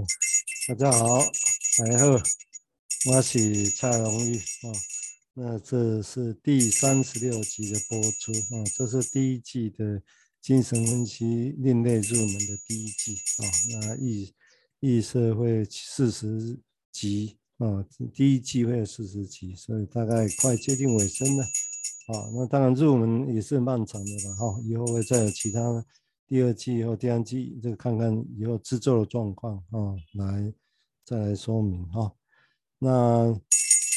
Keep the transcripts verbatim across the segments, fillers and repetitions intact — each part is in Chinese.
嗯、大家好，大家好，我是蔡荣玉、哦、那这是第三十六集的播出、哦、这是第一季的精神分析另类入门的第一季、哦、那异异社会四十集、哦、第一季会有四十集，所以大概快接近尾声了。哦、那当然入门也是漫长的啦、哦、以后会再有其他第二季或第三季，这个看看以后制作的状况、哦、来再来说明、哦、那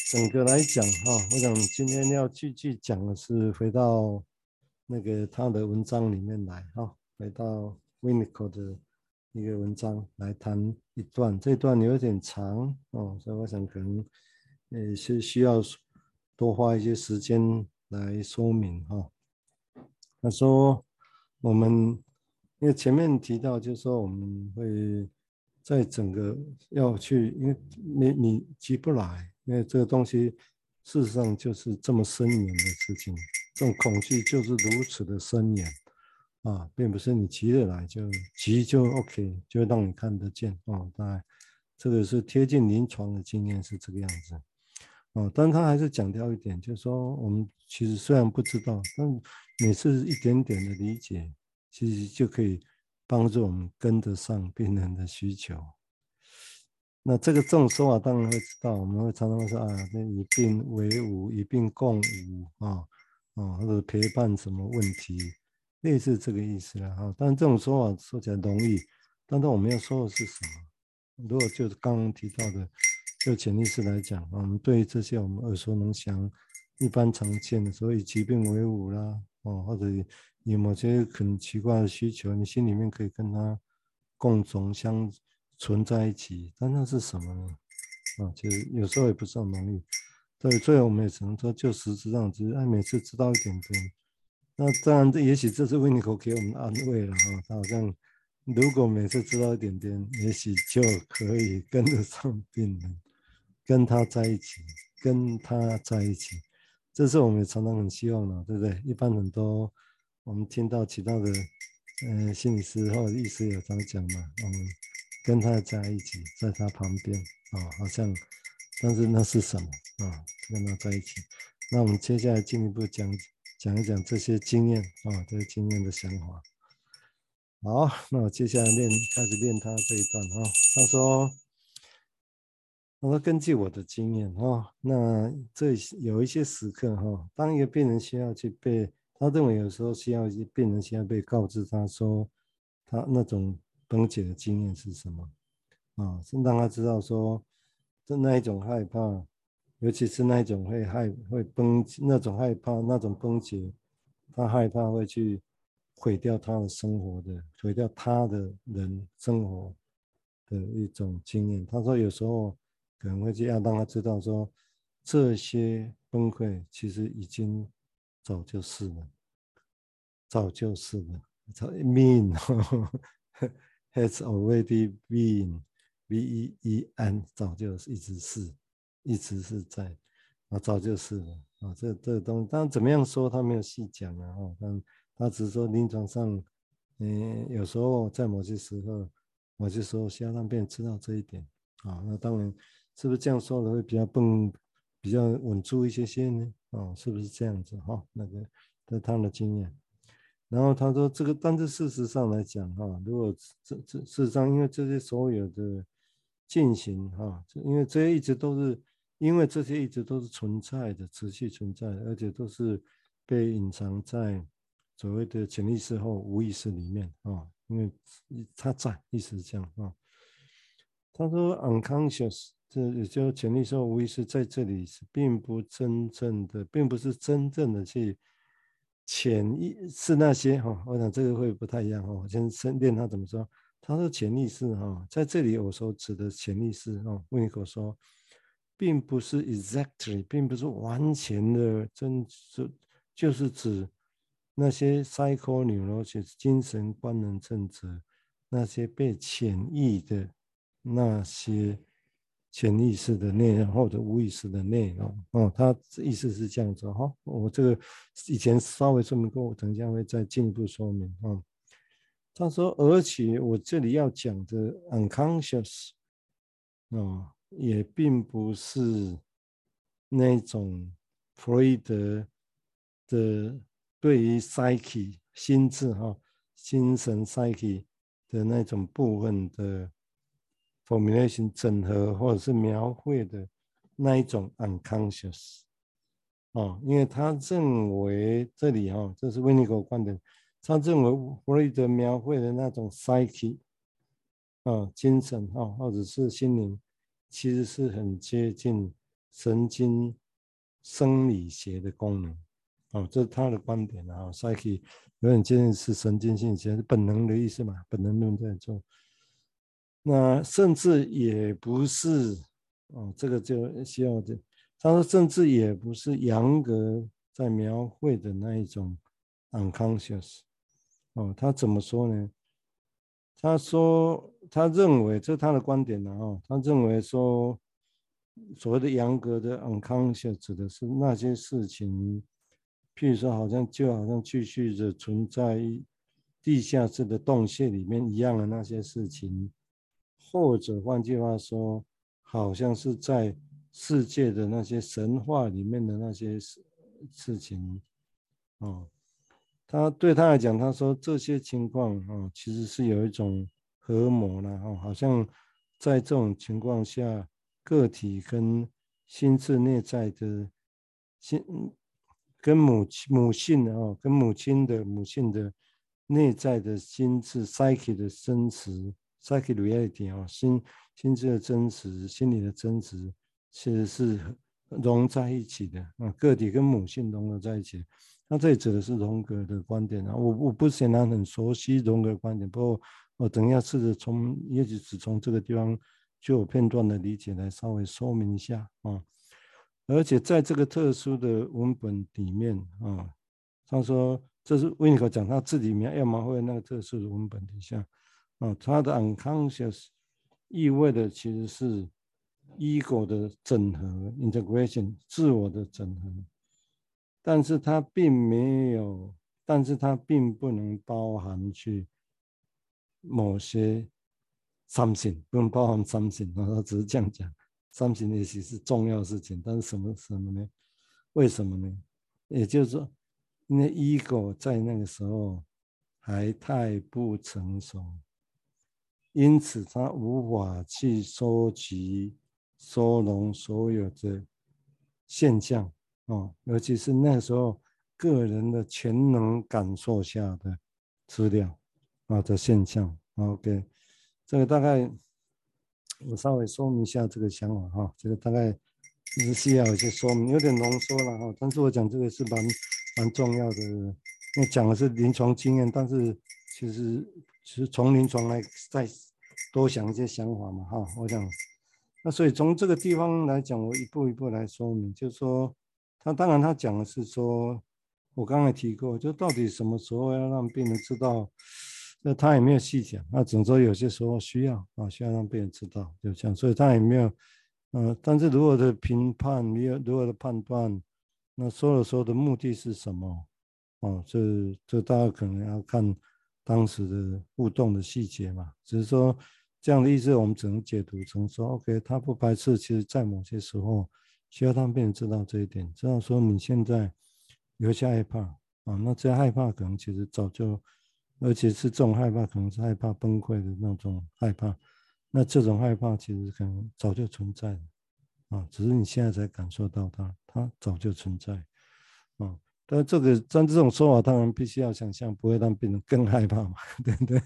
整个来讲、哦、我想今天要继续讲的是回到那个他的文章里面来、哦、回到 Winnicott 的一个文章来谈一段，这段有点长、哦、所以我想可能也是需要多花一些时间来说明、哦、他说我们因为前面提到就是说我们会在整个要去，因为 你, 你急不来，因为这个东西事实上就是这么深远的事情，这种恐惧就是如此的深远啊，并不是你急得来就急就 OK 就让你看得见、哦、当然这个是贴近临床的经验是这个样子哦，但他还是强调一点，就是说我们其实虽然不知道，但每次一点点的理解，其实就可以帮助我们跟得上病人的需求。那这个这种说法当然会知道，我们会常常会说啊，那以病为伍，以病共舞啊，啊，或者陪伴什么问题，类似这个意思了哈、啊。但这种说法说起来容易，但是我们要说的是什么？如果就刚刚提到的。就潜意识来讲，我们对这些我们耳熟能详、一般常见的，所以疾病为伍啦，哦，或者你某些很奇怪的需求，你心里面可以跟它共同相存在一起，但那是什么呢？啊，其实有时候也不是很容易。对，所以我们也只能说，就实质上只是哎，每次知道一点点。那当然，这也许这是维尼口给我们安慰了哈、哦，他好像。如果每次知道一点点，也许就可以跟得上病人，跟他在一起，跟他在一起，这是我们也常常很希望的，对不对？一般很多我们听到其他的，呃，心理师或者医师也常讲嘛，我们跟他在一起，在他旁边啊、哦，好像，但是那是什么啊、哦？跟他在一起。那我们接下来进一步讲讲一讲这些经验啊、哦，这些经验的想法。好，那我接下来练开始练他这一段哈、哦。他说，他说根据我的经验哈、哦，那这有一些时刻哈、哦，当一个病人需要去被，他认为有时候需要病人需要被告知他说他那种崩解的经验是什么啊、哦，是让他知道说，这那一种害怕，尤其是那一种会害会崩那种害怕那种崩解，他害怕会去。毁掉他的生活的，毁掉他的人生活的一种经验。他说，有时候可能会要让他知道说，这些崩溃其实已经早就是了，早就是了。Mean, has already been, B E E N, 早就是一直是，一直是在，啊，早就是了啊。这这个东西，当然怎么样说，他没有细讲啊，哦，但。他只是说临床上，嗯、呃，有时候在某些时候，某些时候需要让病人知道这一点啊。那当然，是不是这样说的会比较更比较稳住一些些呢？啊，是不是这样子哈、啊？那个，这是他的经验。然后他说这个，但是事实上来讲哈、啊，如果这这事实上，因为这些所有的进行哈、啊，因为这些一直都是，因为这些一直都是存在的，持续存在的，而且都是被隐藏在。所谓的潜意识后无意识里面啊、哦，因为他在意识这样啊、哦。他说 unconscious， 这也就是潜意识后无意识在这里是并不真正的，并不是真正的去潜意是那些哈、哦。我想这个会不太一样哈、哦。我先练他怎么说。他说潜意识哈、哦，在这里我所指的潜意识啊，温尼科说，并不是 exactly， 并不是完全的真，就是指。那些 psychoneurosis 精神官能症者，那些被潜意的那些潜意识的内容或者无意识的内容哦，他意思是这样子哈、哦。我这个以前稍微说明过，我等一下会再进一步说明啊、哦。他说，而且我这里要讲的 unconscious、哦、也并不是那种弗洛伊德的对于 psyche 心智、哦、精神 psyche 的那种部分的 formulation 整合或者是描绘的那一种 unconscious、哦、因为他认为这里、哦、这是维尼果观点，他认为弗洛伊德描绘的那种 psyche、哦、精神、哦、或者是心灵其实是很接近神经生理学的功能、哦、这是他的观点、啊哦、psyche 有点接近是神经性学，本能的意思嘛，本能论在做，那甚至也不是、哦、这个就需要的，他说甚至也不是杨格在描绘的那一种 unconscious、哦、他怎么说呢？他说他认为这是他的观点、啊哦、他认为说所谓的杨格的 unconscious 指的是那些事情，譬如说好像就好像继续的存在地下室的洞穴里面一样的那些事情，或者换句话说好像是在世界的那些神话里面的那些事情、哦、他对他来讲，他说这些情况、哦、其实是有一种合谋啦、哦、好像在这种情况下个体跟心智内在的心跟母母性、哦、跟母亲的母性的内在的心智 psyche 的真实 psychic reality、哦、心, 心智的真实心理的真实其实是融在一起的、啊、个体跟母性融合在一起。那这里指的是荣格的观点、啊、我, 我不显然很熟悉荣格的观点，不过我等一下试着从也许只从这个地方就有片段的理解来稍微说明一下、啊、而且在这个特殊的文本里面、啊、他说这是维尼科讲他自己要描绘那个特殊的文本底下、啊、他的 unconscious 意味的其实是 ego 的整合 integration 自我的整合，但是他并没有但是他并不能包含去某些something， 不用包含 something， 他只是这样讲 something 也许是重要的事情，但是什么什么呢？为什么呢？也就是说因为 ego 在那个时候还太不成熟，因此他无法去收集收容所有的现象、哦、尤其是那时候个人的全能感受下的资料、哦、的现象。 OK，这个大概我稍微说明一下这个想法哈，这个大概是需要一些说明，有点浓缩了哈。但是我讲这个是蛮蛮重要的，因为讲的是临床经验，但是其实其实从临床来再多想一些想法嘛哈。我讲，那所以从这个地方来讲，我一步一步来说明，就是说他当然他讲的是说，我刚才提过，就到底什么时候要让病人知道。那他也没有细讲，那只能说有些时候需要啊，需要让别人知道，就这样。所以他也没有，呃，但是如果的评判，没有如果的判断，那说了说的目的是什么？哦，这这大家可能要看当时的互动的细节嘛。只是说这样的意思，我们只能解读成说 ，OK， 他不排斥，其实在某些时候需要让别人知道这一点，知道说你现在有一些害怕啊，那这些害怕可能其实早就。而且是这种害怕可能是害怕崩溃的那种害怕，那这种害怕其实可能早就存在了、啊、只是你现在才感受到它，它早就存在、啊、但这个但这种说法当然必须要想象不会让病人更害怕嘛，对不对？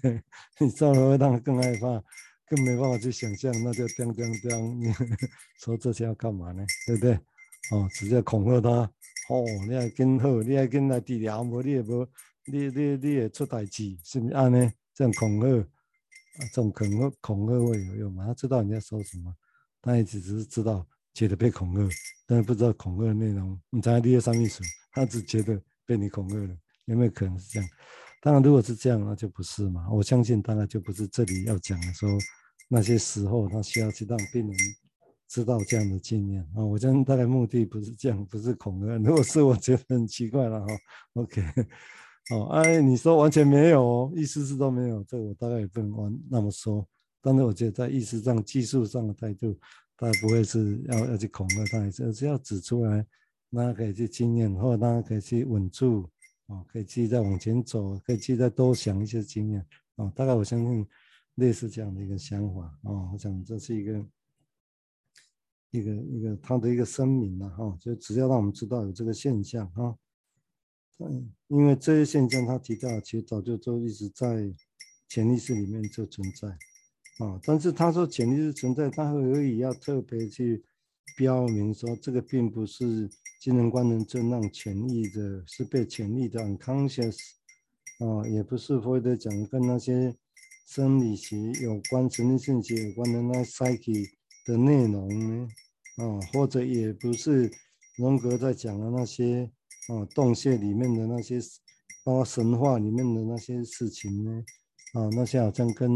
你稍微会让他更害怕更没办法去想象，那就叮叮叮你说这些要干嘛呢，对不对、啊、直接恐吓他、哦、你要紧好你要紧来治疗，不然你也不你你你也出代志，是不是安呢？这样恐吓，啊，这种恐吓恐吓会有用吗？他知道你在说什么，他也只是知道觉得被恐吓，但是不知道恐吓的内容。你才理解上面说，他只觉得被你恐吓了，有没有可能是这样？当然，如果是这样，那就不是嘛。我相信，当然就不是这里要讲的说那些时候，他需要去让病人知道这样的经验啊、哦。我相信大概目的不是这样，不是恐吓。如果是，我觉得很奇怪了哈、哦。OK。哦，哎，你说完全没有哦，意识是都没有，这我大概也不能完那么说。但是我觉得在意识上、技术上的态度，他不会是 要, 要去恐吓他，而是要指出来，那可以去经验，或者他可以去稳住，哦，可以去再往前走，可以去再多想一些经验。哦，大概我相信类似这样的一个想法。哦，我想这是一个一个一个他的一个声明了，啊，哈，哦，就只要让我们知道有这个现象哈。哦，嗯，因为这些现象他提到其实早就都一直在潜意识里面就存在啊，但是他说潜意识存在，他何以要特别去标明说这个并不是精神官能症让潜意的，是被潜意的 unconscious 啊，也不是佛德讲跟那些生理学有关、神经性学有关的那 psyche 的内容呢啊，或者也不是荣格在讲的那些。啊，洞穴里面的那些，包括神话里面的那些事情呢，啊，那些好像跟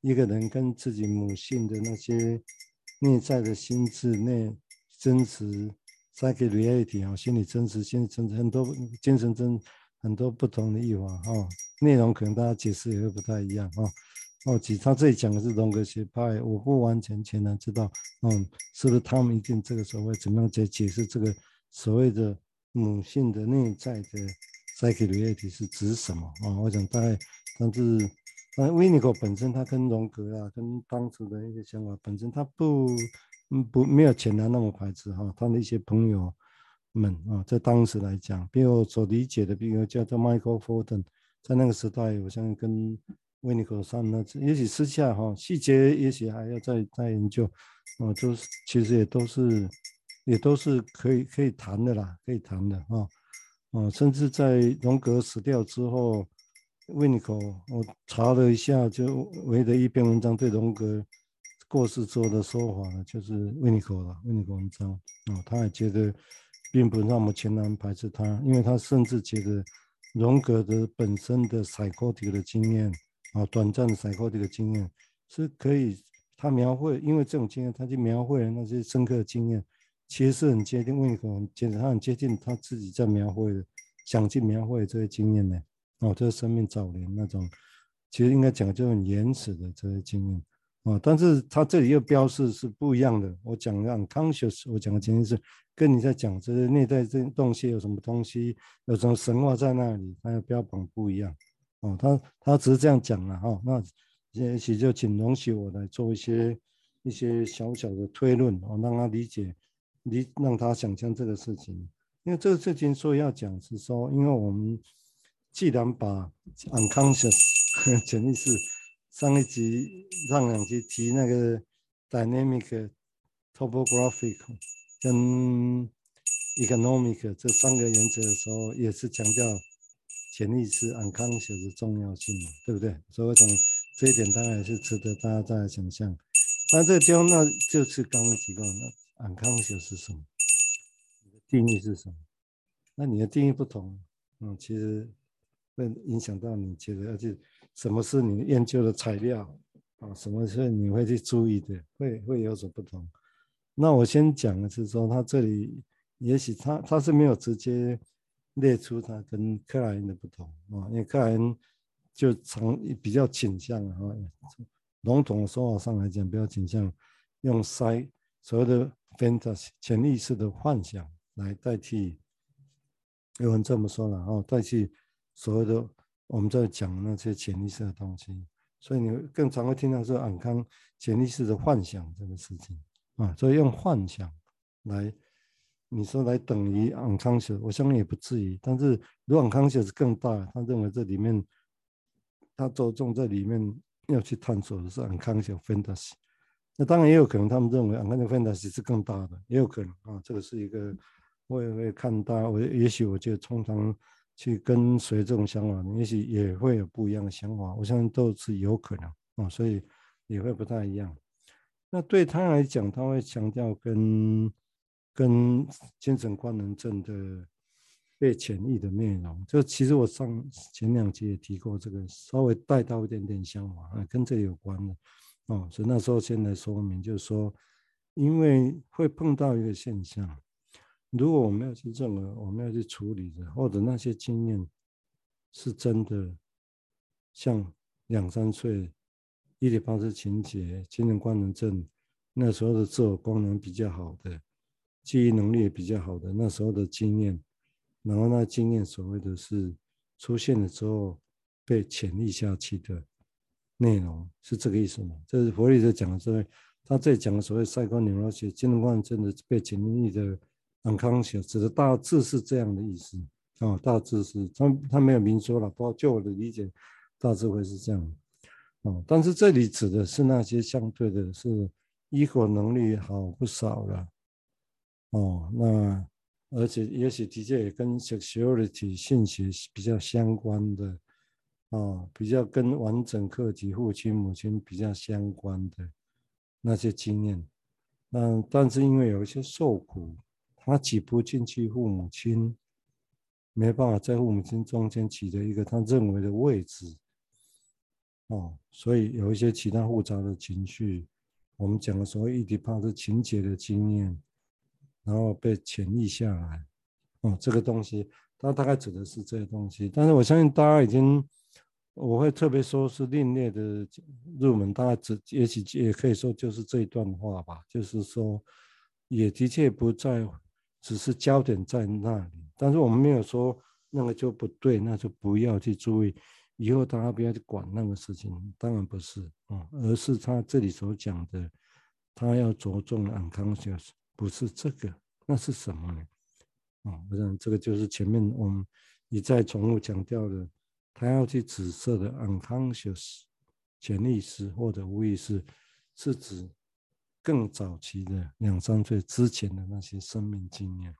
一个人跟自己母性的那些内在的心智内真实 psychic reality 啊，心理真实、心理真实很多精神真很多不同的译法啊，内容可能大家解释也会不太一样啊。哦，其实他这里讲的是荣格学派，我不完全全然知道，嗯，是不是他们一定这个所谓怎么样解解释这个所谓的。母性的内在的 psychic reality 是指什么啊，哦？我想大概，但是，但是 Winnicott 本身他跟荣格啊，跟当时的一些想法本身他不不没有显然那么排斥哈，哦。他的一些朋友们啊，哦，在当时来讲，比如我所理解的，比如叫做 Michael Foden， 在那个时代，我相信跟 Winnicott 上呢，也许私下哈，哦，细节也许还要再再研究啊，都，哦，其实也都是。也都是可以可以谈的啦，可以谈的啊，哦哦，甚至在荣格死掉之后，维尼科我查了一下，就唯一的一篇文章对荣格过世之后的说法呢，就是维尼科了，维尼科文章哦，他也觉得并不那么全然排斥他，因为他甚至觉得荣格的本身的 psychotic 的经验啊，哦，短暂的 psychotic 的经验是可以，他描绘，因为这种经验，他去描绘了那些深刻的经验。其实是很接近，问一口，其实他很接近他自己在描绘的，想去描绘这些经验呢。哦，这是生命早年那种，其实应该讲就很原始的这些经验。哦，但是他这里又标示是不一样的。我讲的 unconscious， 我讲的前提是跟你在讲这些内在这洞穴有什么东西，有什么神话在那里，他的标榜不一样。哦，他他只是这样讲了哈，哦。那也许就请容许我来做一些一些小小的推论，哦，让他理解。你让他想象这个事情，因为这个事情所以要讲是说，因为我们既然把 unconscious 潜意识上一集上两集提那个 dynamic、topographic 跟 economic 这三个原则的时候，也是强调潜意识 unconscious 的重要性嘛，对不对？所以我想这一点当然是值得大家再来想象。那这个地方那就是刚刚提到的。unconscious 是什么？你的定义是什么？那你的定义不同，嗯，其实会影响到你觉得，而且什么是你研究的材料啊？什么是你会去注意的？会会有所不同。那我先讲的是说，他这里也许他他是没有直接列出他跟克莱因的不同啊，因为克莱因就常比较倾向啊，笼统的说法上来讲，比较倾向用塞。所谓的 fantasy 潜意识的幻想来代替，有人这么说了哦，代替所谓的我们在讲那些潜意识的东西，所以你更常会听到说安康潜意识的幻想这个事情啊，所以用幻想来，你说来等于安康学，我相信也不至于，但是如果安康学是更大，他认为这里面，他着重在里面要去探索的是安康学 fantasy。那当然也有可能，他们认为 unconscious fantasy 是更大的，也有可能啊。这个是一个，我也会看到，我也许我就通常去跟随这种想法，也许也会有不一样的想法，我相信都是有可能啊，所以也会不太一样。那对他来讲，他会强调跟跟精神官能症的被潜意的内容，就其实我上前两集也提过这个，稍微带到一点点想法啊，跟这有关的。哦，所以那时候先来说明，就是说，因为会碰到一个现象，如果我们要去认为，我们要去处理的，或者那些经验，是真的像两三岁伊里巴斯情节、精神官能症那时候的自我功能比较好的，记忆能力也比较好的那时候的经验，然后那经验所谓的是出现了之后被潜力下去的内容，是这个意思吗？这是弗洛伊德讲的所谓，他这里讲的所谓赛观牛肉学精神官能症的被潜力的unconscious， 指的大致是这样的意思哦，大致是他他没有明说了，不过就我的理解大致会是这样哦。但是这里指的是那些相对的是依果能力好不少了哦，那而且也许的确也跟 sexuality 性学比较相关的哦，比较跟完整课题父亲母亲比较相关的那些经验，那但是因为有一些受苦，他挤不进去父母亲，没办法在父母亲中间取得一个他认为的位置哦，所以有一些其他复杂的情绪，我们讲的所谓伊底帕斯情节的经验，然后被潜意下来哦，这个东西它大概指的是这些东西。但是我相信大家已经，我会特别说是另类的入门，大概指也许也可以说就是这一段话吧，就是说也的确不在，只是焦点在那里，但是我们没有说那个就不对，那就不要去注意，以后大家不要去管那个事情，当然不是啊、嗯，而是他这里所讲的，他要着重的 unconscious 不是这个，那是什么呢？啊、嗯，我想这个就是前面我们一再重复强调的，他要去指涉的 unconscious 潜意识或者无意识，是指更早期的两三岁之前的那些生命经验，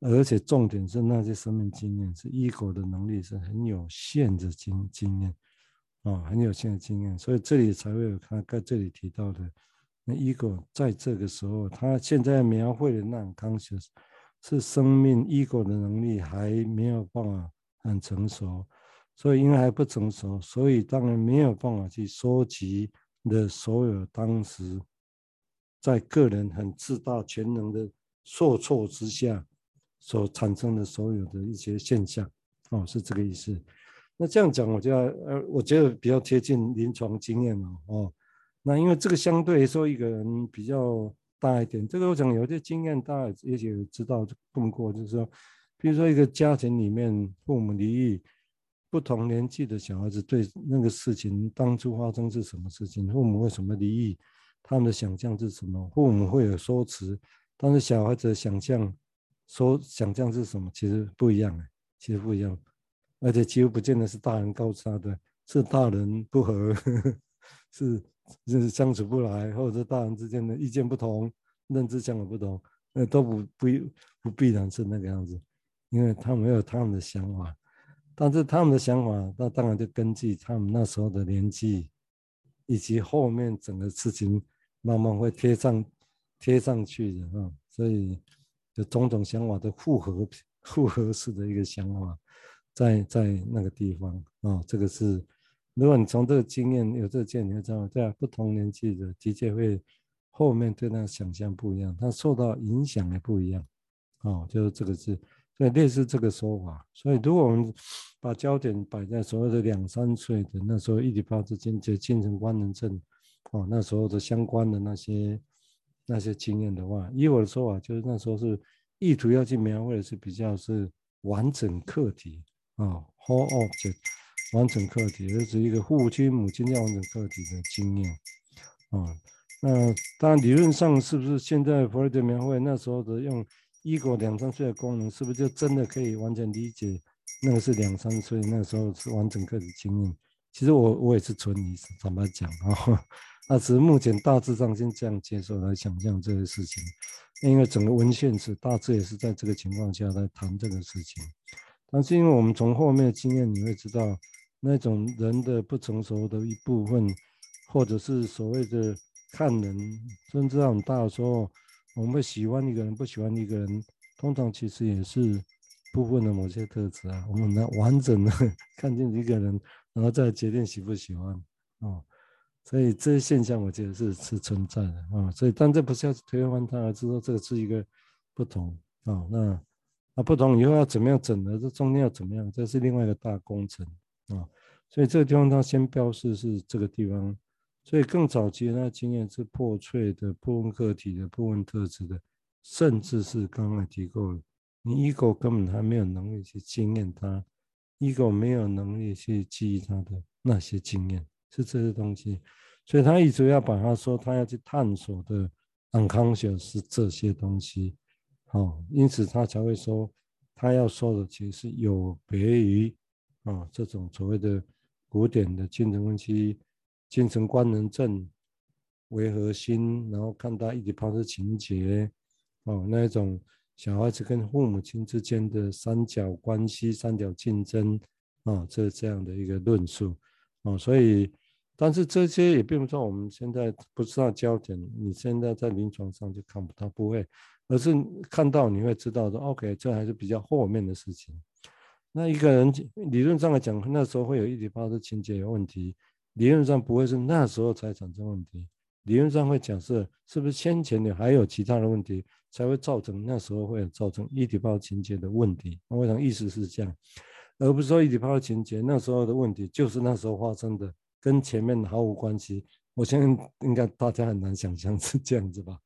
而且重点是那些生命经验是ego的能力是很有限的经经验、哦、很有限的经验，所以这里才会有他在这里提到的那ego在这个时候，他现在描绘的那种conscious是生命ego的能力还没有办法很成熟，所以因为还不成熟，所以当然没有办法去收集的所有当时在个人很自大全能的受挫之下所产生的所有的一些现象、哦、是这个意思。那这样讲我觉得、呃、我觉得比较贴近临床经验了、哦、那因为这个相对来说一个人比较大一点，这个我想有些经验大家也许知道碰过，就是说比如说一个家庭里面父母离异，不同年纪的小孩子对那个事情当初发生是什么事情，父母为什么离异，他们的想象是什么？父母会有说辞，但是小孩子的想象说想象是什么，其实不一样，其实不一样，而且几乎不见得是大人告诉他的，是大人不合呵呵，是就是相处不来，或者是大人之间的意见不同，认知相处不同，那都不不不必然是那个样子，因为他们有他们的想法，但是他们的想法，那当然就根据他们那时候的年纪，以及后面整个事情。慢慢会贴上贴上去的、哦、所以有种种想法的复合复合式的一个想法在在那个地方、哦、这个是如果你从这个经验有这个经验，你会知道在不同年纪的的确会后面对那个想象不一样，他受到影响也不一样、哦、就是这个是所以类似这个说法。所以如果我们把焦点摆在所谓的两三岁的那时候伊底帕斯情结精神官能症哦，那时候的相关的那些那些经验的话，以我的说法就是那时候是意图要去描绘的是比较是完整课题啊、哦、，whole object 完整课题，就是一个父亲母亲要完整课题的经验啊、哦。那当然理论上是不是现在弗洛伊德描绘那时候的用ego两三岁的功能，是不是就真的可以完全理解那个是两三岁那时候是完整课题经验？其实我我也是存疑，坦白讲啊。那只是目前大致上先这样接受来想象这些事情，因为整个文献史大致也是在这个情况下来谈这个事情。但是因为我们从后面的经验你会知道，那种人的不成熟的一部分，或者是所谓的看人，甚至很大的时候，我们会喜欢一个人不喜欢一个人，通常其实也是部分的某些特质啊，我们来完整的看见一个人，然后再决定喜不喜欢哦。所以这些现象我觉得 是, 是存在的、哦、所以但这不是要推翻它，而是说这个是一个不同、哦、那那不同以后要怎么样整合，这中间要怎么样，这是另外一个大工程啊。所以这个地方它先标示是这个地方，所以更早期的经验是破碎的部分个体的部分特质的，甚至是刚才提过了，你 ego 根本还没有能力去经验它， ego 没有能力去记忆它的那些经验，是这些东西。所以他一直要把他说他要去探索的 unconscious 是这些东西，哦，因此他才会说他要说的其实是有别于啊、哦、这种所谓的古典的精神分析、精神官能症为核心，然后看到一体抛式情节，哦，那一种小孩子跟父母亲之间的三角关系、三角竞争啊、哦，这这样的一个论述，哦，所以。但是这些也并不说我们现在不知道焦点，你现在在临床上就看不到，不会，而是看到你会知道说 OK 这还是比较后面的事情。那一个人理论上来讲，那时候会有一体化的情节有问题，理论上不会是那时候才产生问题，理论上会假设是不是先前的还有其他的问题才会造成那时候会有造成一体化情节的问题。我想意思是这样，而不是说一体化情节那时候的问题就是那时候发生的，跟前面毫无关系。我相信应该大家很难想象是这样子吧，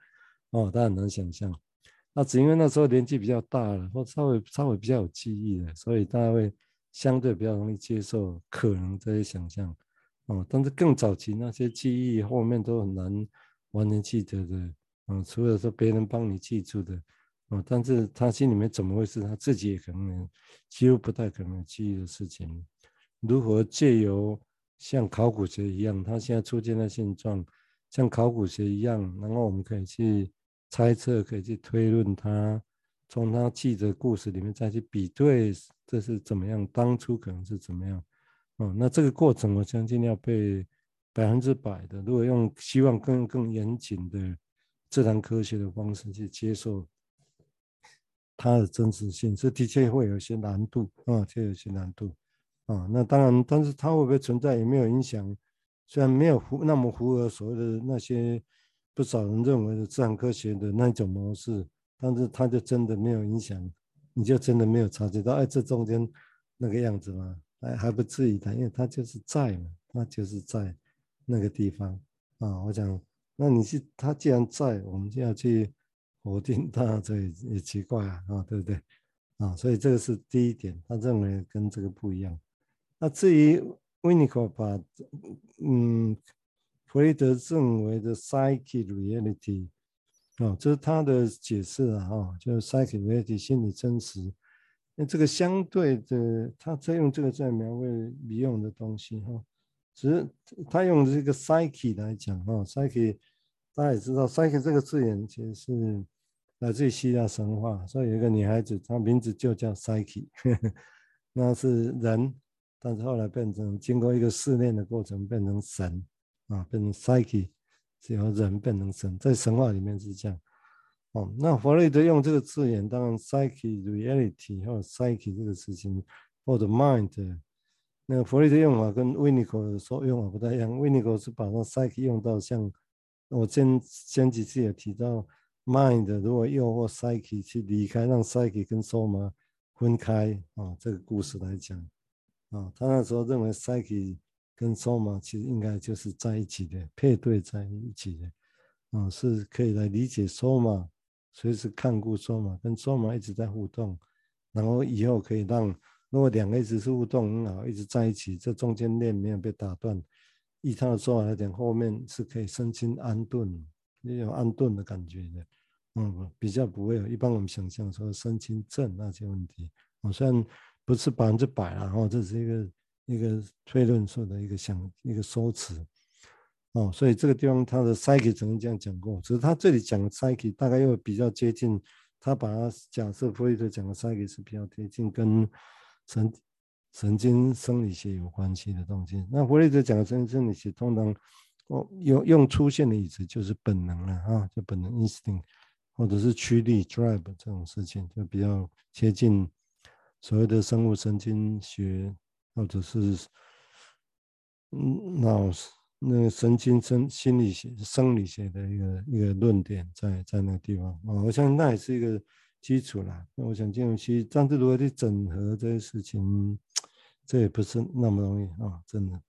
哦，大家很难想象。那只因为那时候年纪比较大了，或稍微稍微比较有记忆了，所以大家会相对比较容易接受可能这些想象，哦，但是更早期那些记忆后面都很难完全记得的，哦，除了说别人帮你记住的，哦，但是他心里面怎么会是他自己也可能几乎不太可能有记忆的事情。如何借由像考古学一样，它现在出现的现状像考古学一样，然后我们可以去猜测，可以去推论它，从它记的故事里面再去比对这是怎么样，当初可能是怎么样，哦，那这个过程我相信要被百分之百的，如果用希望更更严谨的自然科学的方式去接受它的真实性，这的确会有些难度啊，确、嗯、有些难度啊，那当然，但是它会不会存在也没有影响。虽然没有那么符合所谓的那些不少人认为的自然科学的那种模式，但是它就真的没有影响，你就真的没有察觉到，哎，这中间那个样子嘛，哎，还不至于的，因为它就是在嘛，它就是在那个地方啊。我讲，那你是它既然在，我们就要去否定它，这 也, 也奇怪啊，啊，对不对？啊，所以这个是第一点，他认为跟这个不一样。那至于 Winnicott 把嗯弗雷德认为的 Psychic Reality 哦，这是他的解释啊，哦，就是 Psychic Reality 心理真实。那这个相对的，他在用这个在描绘迷用的东西哈，哦，只是他用这个 Psyche 来讲哈，哦，Psyche 大家也知道 Psyche 这个字眼其实是来自于希腊神话，所以有一个女孩子，她名字就叫 Psyche 那是人。但是后来变成经过一个试炼的过程变成神啊，变成 psyche， 是由人变成神，在神话里面是这样。哦，那弗洛伊德用这个字眼，当然 psyche reality 或 psyche 这个事情，或者 mind， 那弗洛伊德用法跟 Winnicott 说用法不太一样。Winnicott 是把那 psyche 用到像我前前几次也提到 mind， 如果诱惑 psyche 去离开，让 psyche 跟 Soma 分开啊，哦，这个故事来讲。哦，他那时候认为 Psyche 跟 Soma 其实应该就是在一起的，配对在一起的，哦，是可以来理解 Soma， 随时看顾 Soma， 跟 Soma 一直在互动，然后以后可以让，如果两个一直是互动很好，一直在一起，这中间链没有被打断，以他的说法来讲，后面是可以身心安顿，有安顿的感觉的，嗯，比较不会有一般我们想象说身心症那些问题，哦，虽然不是百分之百啦，哦，这是一个一个推论说的一个想一个说辞，哦，所以这个地方他的 psyche 曾经这样讲过，只是他这里讲的 psyche 大概又比较接近，他把它假设弗洛伊德讲的 psyche 是比较接近跟神神经生理学有关系的东西。那弗洛伊德讲的神经生理学通常，哦，用用出现的意思就是本能了啊，就本能 instinct 或者是驱力 drive 这种事情，就比较接近。所谓的生物神经学，或者是脑那个神经生心理学、生理学的一个一个论点在，在在那个地方啊，哦，我相信那也是一个基础啦。那我想金融区但是如何去整合这些事情，这也不是那么容易啊，真的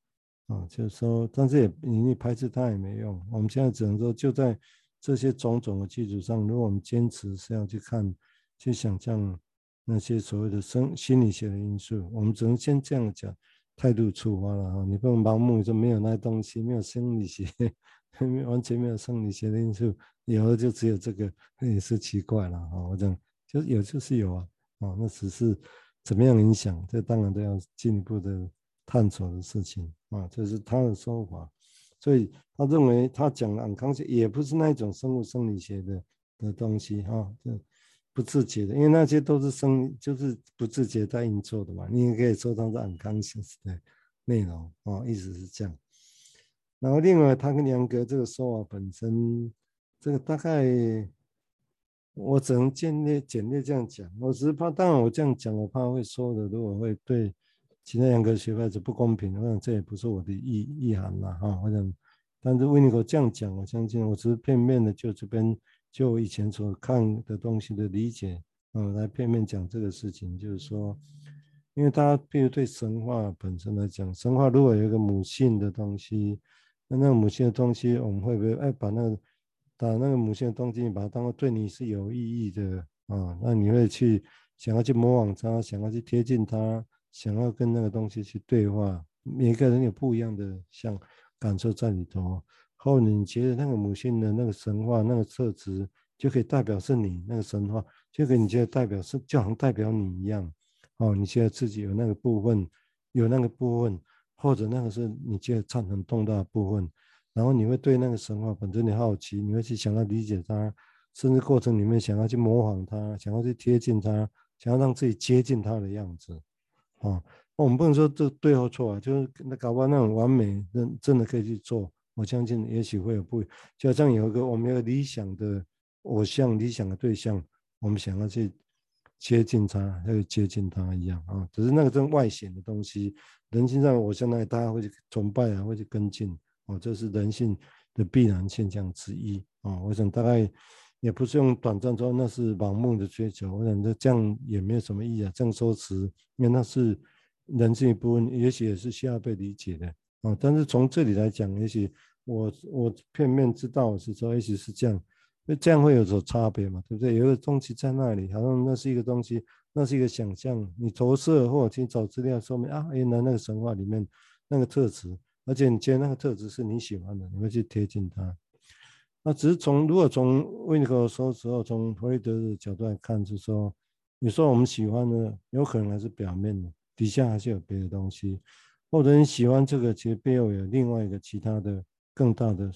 啊，就是说，但是也你排斥它也没用。我们现在只能说，就在这些种种的基础上，如果我们坚持是要去看、去想象那些所谓的生心理学的因素，我们只能先这样讲，态度出发了啊！你不能盲目就没有那东西，没有心理学，完全没有生理学的因素，以后就只有这个，也是奇怪了啊！我讲，就有就是有啊，啊，那只是。怎么样影响？这当然都要进一步的探索的事情啊，这是他的说法。所以他认为他讲的康学也不是那一种生物生理学的的东西啊，这不自觉的，因为那些都是生，就是不自觉在运作的嘛。你也可以说它是康学的内容啊，意思是这样。然后另外，他跟杨格这个说法本身，这个大概。我只能简略简略这样讲，我只是怕，当然我这样讲，我怕会说的，如果会对其他两个学派是不公平，我想这也不是我的意意涵啦哈、啊。我想，但是Winnicott这样讲，我相信我只是片面的就这边就以前所看的东西的理解，嗯，来片面讲这个事情，就是说，因为大家比如对神话本身来讲，神话如果有一个母性的东西，那那个母性的东西，我们会不会哎把那个。把那个母性的东西，把它当作对你是有意义的啊，那你会去想要去模仿它，想要去贴近它，想要跟那个东西去对话。每个人有不一样的像感受在里头。后你觉得那个母性的那个神话那个特质，就可以代表是你那个神话，就可以你觉得代表是就好像代表你一样哦。你觉得自己有那个部分，有那个部分，或者那个是你觉得产生动荡的部分。然后你会对那个神话本身你好奇，你会去想要理解它，甚至过程里面想要去模仿它，想要去贴近它，想要让自己接近它的样子，啊，我们不能说这对或错啊，就是搞不好那种完美，真真的可以去做，我相信也许会有不，就好像有一个我们有理想的偶像、理想的对象，我们想要去接近它，要去接近它一样啊，只是那个真外显的东西，人性上偶像那里大家会去崇拜啊，会去跟进。哦，这是人性的必然现象之一啊、哦！我想大概也不是用短暂说那是盲目的追求，我想这样也没有什么意义啊。这样说辞，因为那是人性一部分，也许也是需要被理解的啊、哦。但是从这里来讲，也许我我片面知道是说，也许是这样，那这样会有所差别嘛，对不对？有一个东西在那里，好像那是一个东西，那是一个想象，你投射或者去找资料说明啊，原来那个神话里面那个特质。而且你觉得那个特质是你喜欢的，你会去贴近它。那只是从如果从维尼克说时候，从弗雷德的角度来看，就是说，你说我们喜欢的，有可能还是表面的，底下还是有别的东西。或者你喜欢这个，其实背后有另外一个其他的更大的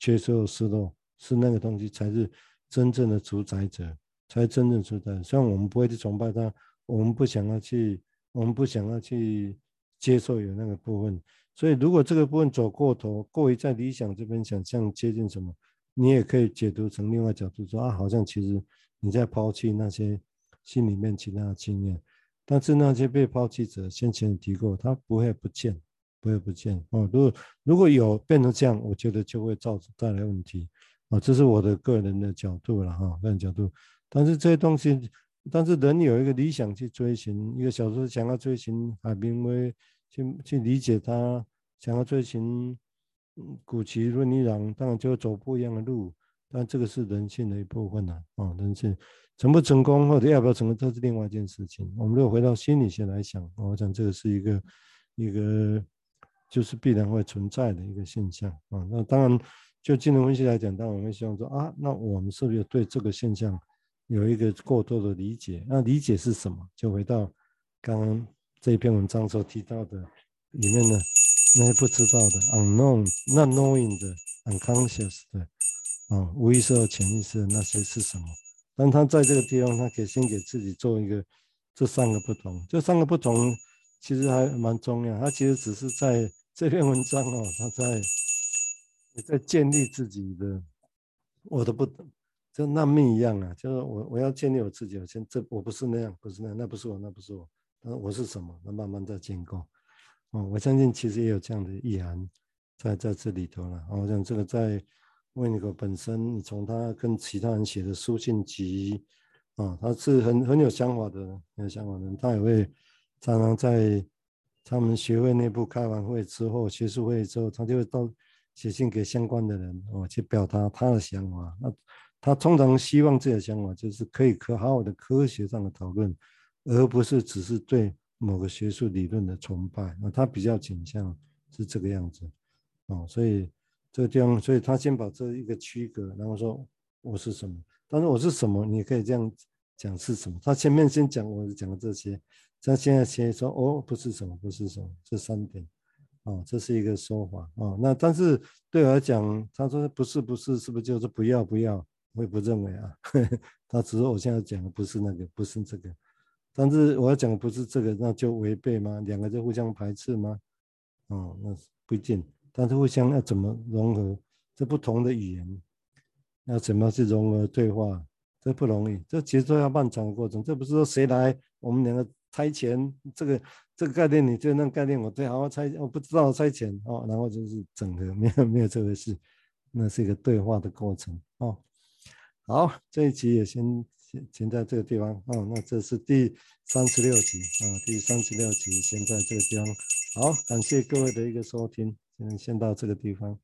缺失和失落，是那个东西才是真正的主宰者，才真正主宰者。虽然我们不会去崇拜它，我们不想要去，我们不想要去接受有那个部分。所以，如果这个部分走过头，过于在理想这边想象接近什么，你也可以解读成另外角度说啊，好像其实你在抛弃那些心里面其他的经验。但是那些被抛弃者，先前提过，他不会不见，不会不见哦。如果如果有变成这样，我觉得就会造成带来问题啊、哦。这是我的个人的角度了哈、哦，个人角度。但是这些东西，但是人有一个理想去追寻，一个小说想要追寻海明威。去去理解他，想要追寻古奇论伊朗，当然就走不一样的路，但这个是人性的一部分啊，哦、人性成不成功或者要不要成功，这是另外一件事情。我们如果回到心理学来想，哦、我想这个是一个一个就是必然会存在的一个现象啊、哦。那当然就精神分析来讲，当然我们希望说啊，那我们是不是对这个现象有一个过多的理解？那理解是什么？就回到刚刚。这一篇文章所提到的里面呢，那些不知道的 unknown、not knowing 的 unconscious 的啊、哦，无意识和潜意识的那些是什么？但他在这个地方，他可以先给自己做一个这三个不同，这三个不同其实还蛮重要。他其实只是在这篇文章哦，他在也在建立自己的我的不同，就难民一样啊，就是我我要建立我自己，我先这我不是那样，不是那样，那不是我，那不是我。那我是什么？那慢慢在建构，哦，我相信其实也有这样的意涵在在这里头了。啊、哦，我想这个在维尼克本身，你从他跟其他人写的书信集，啊，他是很很有想法的人，很有想法的人，他也会常常在他们学会内部开完会之后，学术会之后，他就会到写信给相关的人哦，去表达他的想法。那他通常希望自己的想法就是可以可好好的科学上的讨论，而不是只是对某个学术理论的崇拜。那他比较倾向是这个样子哦，所以这个地方，所以他先把这一个区隔，然后说我是什么。但是我是什么，你可以这样讲是什么。他前面先讲我讲的这些，他现在先说哦，不是什么，不是什么，这三点，哦，这是一个说法哦。那但是对我来讲，他说不是不是，是不是就是不要不要？我也不认为啊，呵呵，他只是我现在讲的不是那个，不是这个。但是我要讲的不是这个，那就违背吗？两个就互相排斥吗？哦，那不一定。但是互相要怎么融合？这不同的语言。要怎么去融合对话，这不容易，这其实都要漫长的过程。这不是说谁来我们两个猜拳，这个这个概念你对那个概念我对，好好猜，我不知道猜拳哦，然后就是整合，没有没有这回事，那是一个对话的过程哦。好，这一集也先先在这个地方哦，那这是第三十六集啊，第三十六集先在这个地方。好，感谢各位的一个收听，今天先到这个地方。